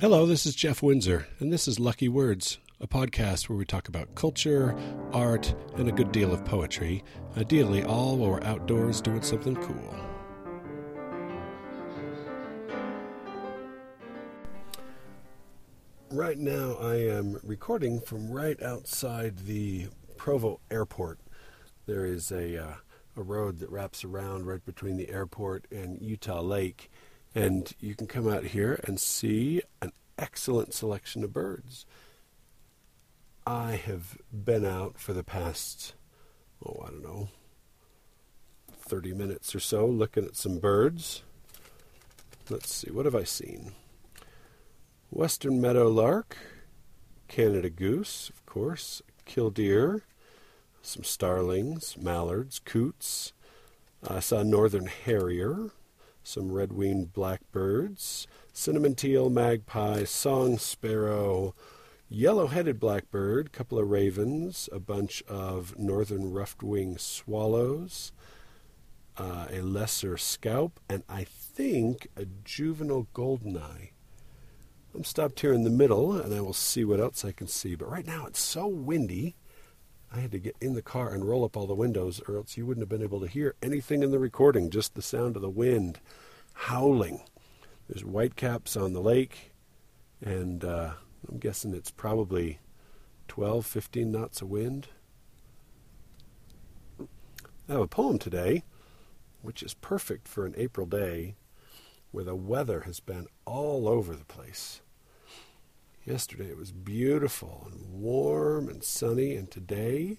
Hello, this is Jeff Windsor, and this is Lucky Words, a podcast where we talk about culture, art, and a good deal of poetry, ideally all while we're outdoors doing something cool. Right now I am recording from right outside the Provo Airport. There is a road that wraps around right between the airport and Utah Lake. And you can come out here and see an excellent selection of birds. I have been out for the past, 30 minutes or so looking at some birds. Let's see, what have I seen? Western meadowlark, Canada goose, of course, killdeer, some starlings, mallards, coots. I saw northern harrier, some red-winged blackbirds, cinnamon teal, magpie, song sparrow, yellow-headed blackbird, couple of ravens, a bunch of northern ruffed-winged swallows, a lesser scaup, and I think a juvenile goldeneye. I'm stopped here in the middle, and I will see what else I can see. But right now it's so windy, I had to get in the car and roll up all the windows, or else you wouldn't have been able to hear anything in the recording, just the sound of the wind howling. There's whitecaps on the lake, and I'm guessing it's probably 12, 15 knots of wind. I have a poem today, which is perfect for an April day where the weather has been all over the place. Yesterday it was beautiful and warm and sunny, and today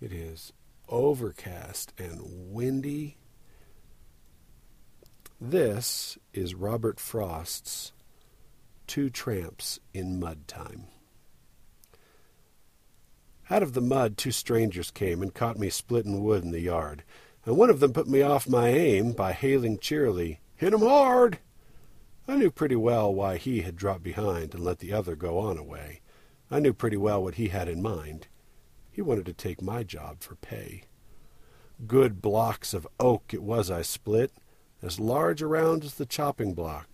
it is overcast and windy. This is Robert Frost's Two Tramps in Mud Time. Out of the mud two strangers came and caught me splitting wood in the yard, and one of them put me off my aim by hailing cheerily, "Hit 'em hard!" I knew pretty well why he had dropped behind and let the other go on away. I knew pretty well what he had in mind. He wanted to take my job for pay. Good blocks of oak it was I split, as large around as the chopping block,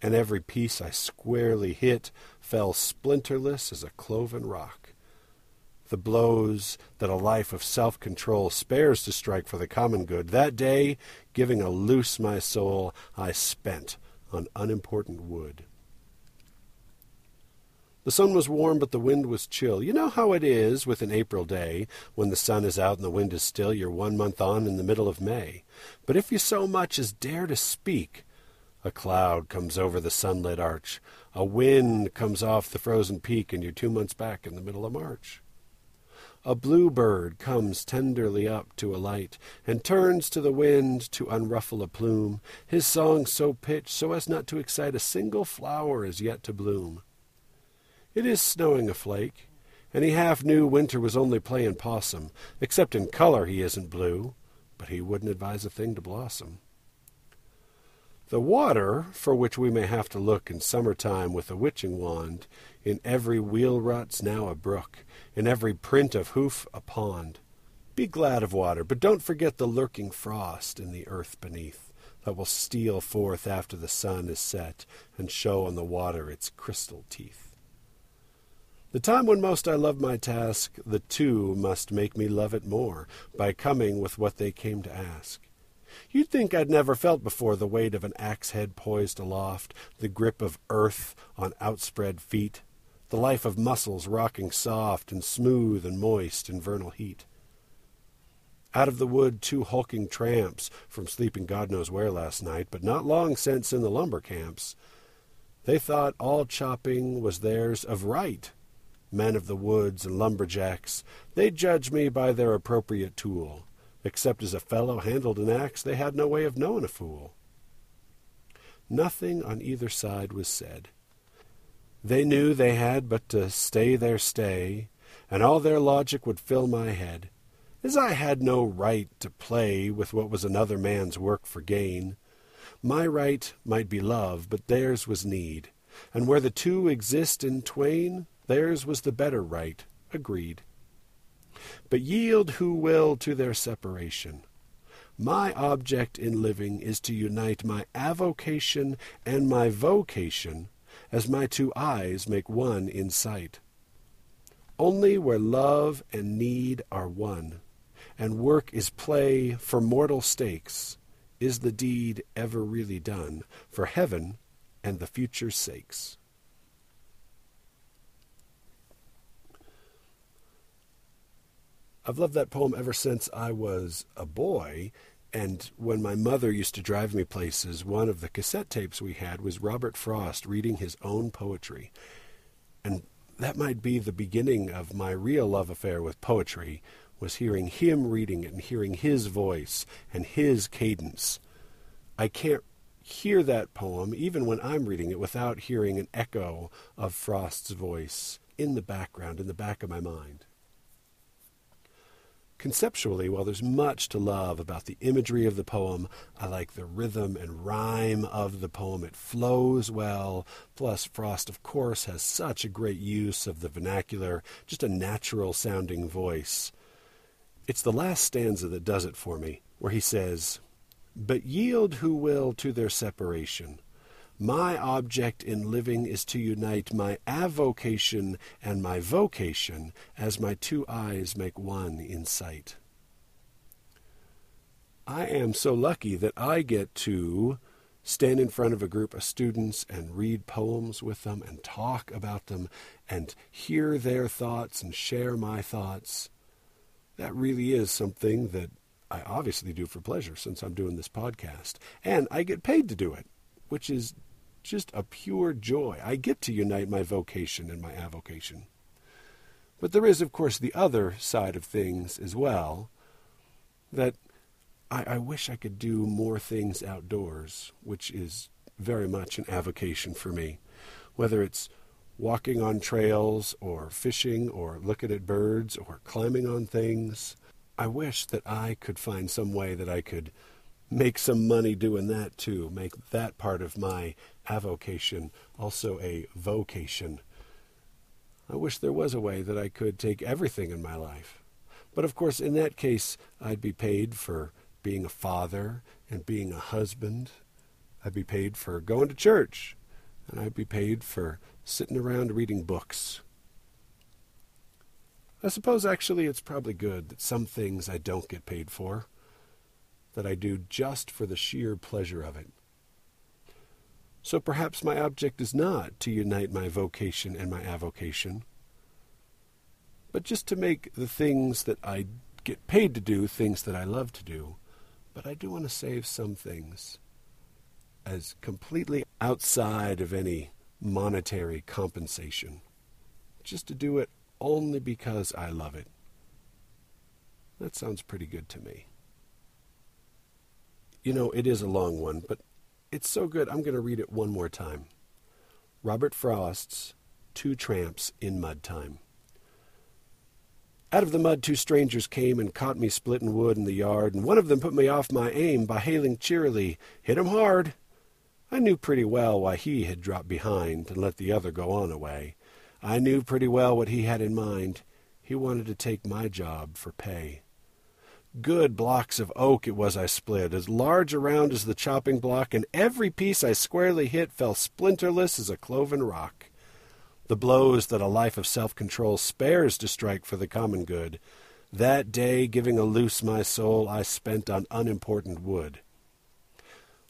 and every piece I squarely hit fell splinterless as a cloven rock. The blows that a life of self-control spares to strike for the common good, that day, giving a loose my soul, I spent on unimportant wood. The sun was warm, but the wind was chill. You know how it is with an April day. When the sun is out and the wind is still, you're 1 month on in the middle of May. But if you so much as dare to speak, a cloud comes over the sunlit arch, a wind comes off the frozen peak, and you're 2 months back in the middle of March. A bluebird comes tenderly up to alight, and turns to the wind to unruffle a plume, his song so pitched so as not to excite a single flower as yet to bloom. It is snowing a flake, and he half knew winter was only playing possum, except in color he isn't blue, but he wouldn't advise a thing to blossom. The water, for which we may have to look in summertime with a witching wand, in every wheel rut's now a brook, in every print of hoof a pond. Be glad of water, but don't forget the lurking frost in the earth beneath, that will steal forth after the sun is set, and show on the water its crystal teeth. The time when most I love my task, the two must make me love it more, by coming with what they came to ask. You'd think I'd never felt before the weight of an axe head poised aloft, the grip of earth on outspread feet, the life of muscles rocking soft and smooth and moist in vernal heat. Out of the wood two hulking tramps, from sleeping God knows where last night, but not long since in the lumber camps. They thought all chopping was theirs of right. Men of the woods and lumberjacks, they judge me by their appropriate tool. Except as a fellow handled an axe, they had no way of knowing a fool. Nothing on either side was said. They knew they had but to stay their stay, and all their logic would fill my head, as I had no right to play with what was another man's work for gain. My right might be love, but theirs was need, and where the two exist in twain, theirs was the better right, agreed. But yield who will to their separation. My object in living is to unite my avocation and my vocation, as my two eyes make one in sight. Only where love and need are one, and work is play for mortal stakes, is the deed ever really done for heaven and the future's sakes. I've loved that poem ever since I was a boy, and when my mother used to drive me places, one of the cassette tapes we had was Robert Frost reading his own poetry. And that might be the beginning of my real love affair with poetry, was hearing him reading it and hearing his voice and his cadence. I can't hear that poem, even when I'm reading it, without hearing an echo of Frost's voice in the background, in the back of my mind. Conceptually, while there's much to love about the imagery of the poem, I like the rhythm and rhyme of the poem. It flows well, plus Frost, of course, has such a great use of the vernacular, just a natural-sounding voice. It's the last stanza that does it for me, where he says, "But yield who will to their separation. My object in living is to unite my avocation and my vocation as my two eyes make one in sight." I am so lucky that I get to stand in front of a group of students and read poems with them and talk about them and hear their thoughts and share my thoughts. That really is something that I obviously do for pleasure since I'm doing this podcast. And I get paid to do it, which is just a pure joy. I get to unite my vocation and my avocation. But there is, of course, the other side of things as well, that I wish I could do more things outdoors, which is very much an avocation for me. Whether it's walking on trails or fishing or looking at birds or climbing on things, I wish that I could find some way that I could make some money doing that too, make that part of my avocation also a vocation. I wish there was a way that I could take everything in my life. But of course, in that case, I'd be paid for being a father and being a husband. I'd be paid for going to church, and I'd be paid for sitting around reading books. I suppose actually it's probably good that some things I don't get paid for, that I do just for the sheer pleasure of it. So perhaps my object is not to unite my vocation and my avocation, but just to make the things that I get paid to do things that I love to do. But I do want to save some things as completely outside of any monetary compensation, just to do it only because I love it. That sounds pretty good to me. You know, it is a long one, but it's so good I'm going to read it one more time. Robert Frost's Two Tramps in Mud Time. "Out of the mud two strangers came and caught me splitting wood in the yard, and one of them put me off my aim by hailing cheerily, 'Hit 'em hard!' I knew pretty well why he had dropped behind and let the other go on away. I knew pretty well what he had in mind. He wanted to take my job for pay. Good blocks of oak it was I split, as large around as the chopping block, and every piece I squarely hit fell splinterless as a cloven rock. The blows that a life of self-control spares to strike for the common good, that day giving a loose my soul I spent on unimportant wood.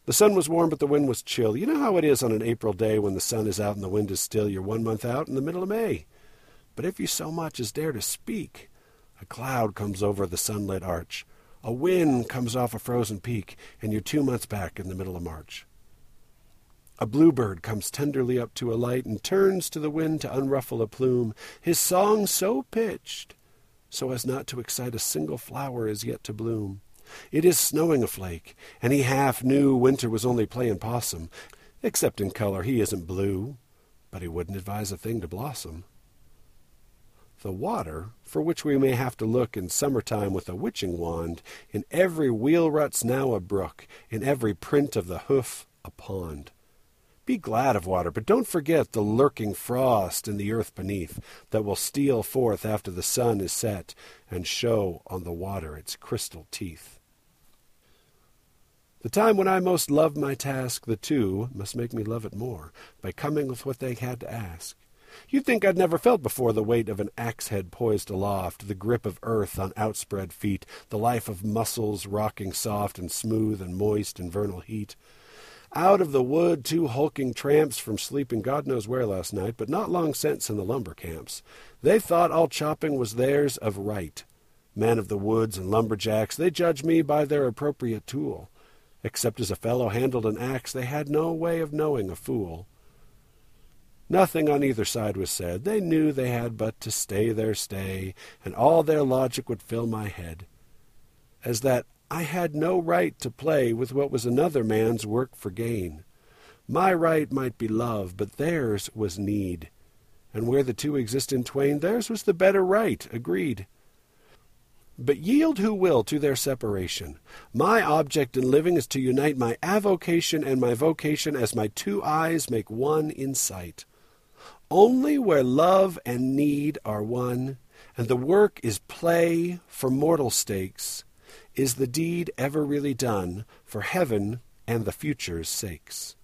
The sun was warm, but the wind was chill. You know how it is on an April day when the sun is out and the wind is still. You're 1 month out in the middle of May. But if you so much as dare to speak, a cloud comes over the sunlit arch. A wind comes off a frozen peak, and you're 2 months back in the middle of March. A bluebird comes tenderly up to a light and turns to the wind to unruffle a plume, his song so pitched so as not to excite a single flower as yet to bloom. It is snowing a flake, and he half knew winter was only playing possum. Except in color he isn't blue, but he wouldn't advise a thing to blossom. The water, for which we may have to look in summertime with a witching wand, in every wheel rut's now a brook, in every print of the hoof a pond. Be glad of water, but don't forget the lurking frost in the earth beneath that will steal forth after the sun is set and show on the water its crystal teeth." The time when I most loved my task, the two must make me love it more, by coming with what they had to ask. You'd think I'd never felt before the weight of an axe head poised aloft, the grip of earth on outspread feet, the life of muscles rocking soft and smooth and moist in vernal heat. Out of the wood, two hulking tramps from sleeping God knows where last night, but not long since in the lumber camps. They thought all chopping was theirs of right. Men of the woods and lumberjacks, they judged me by their appropriate tool. Except as a fellow handled an axe, they had no way of knowing a fool. Nothing on either side was said. They knew they had but to stay their stay, and all their logic would fill my head. As that I had no right to play with what was another man's work for gain. My right might be love, but theirs was need. And where the two exist in twain, theirs was the better right, agreed. But yield who will to their separation. My object in living is to unite my avocation and my vocation as my two eyes make one in sight. Only where love and need are one, and the work is play for mortal stakes, is the deed ever really done for heaven and the future's sakes.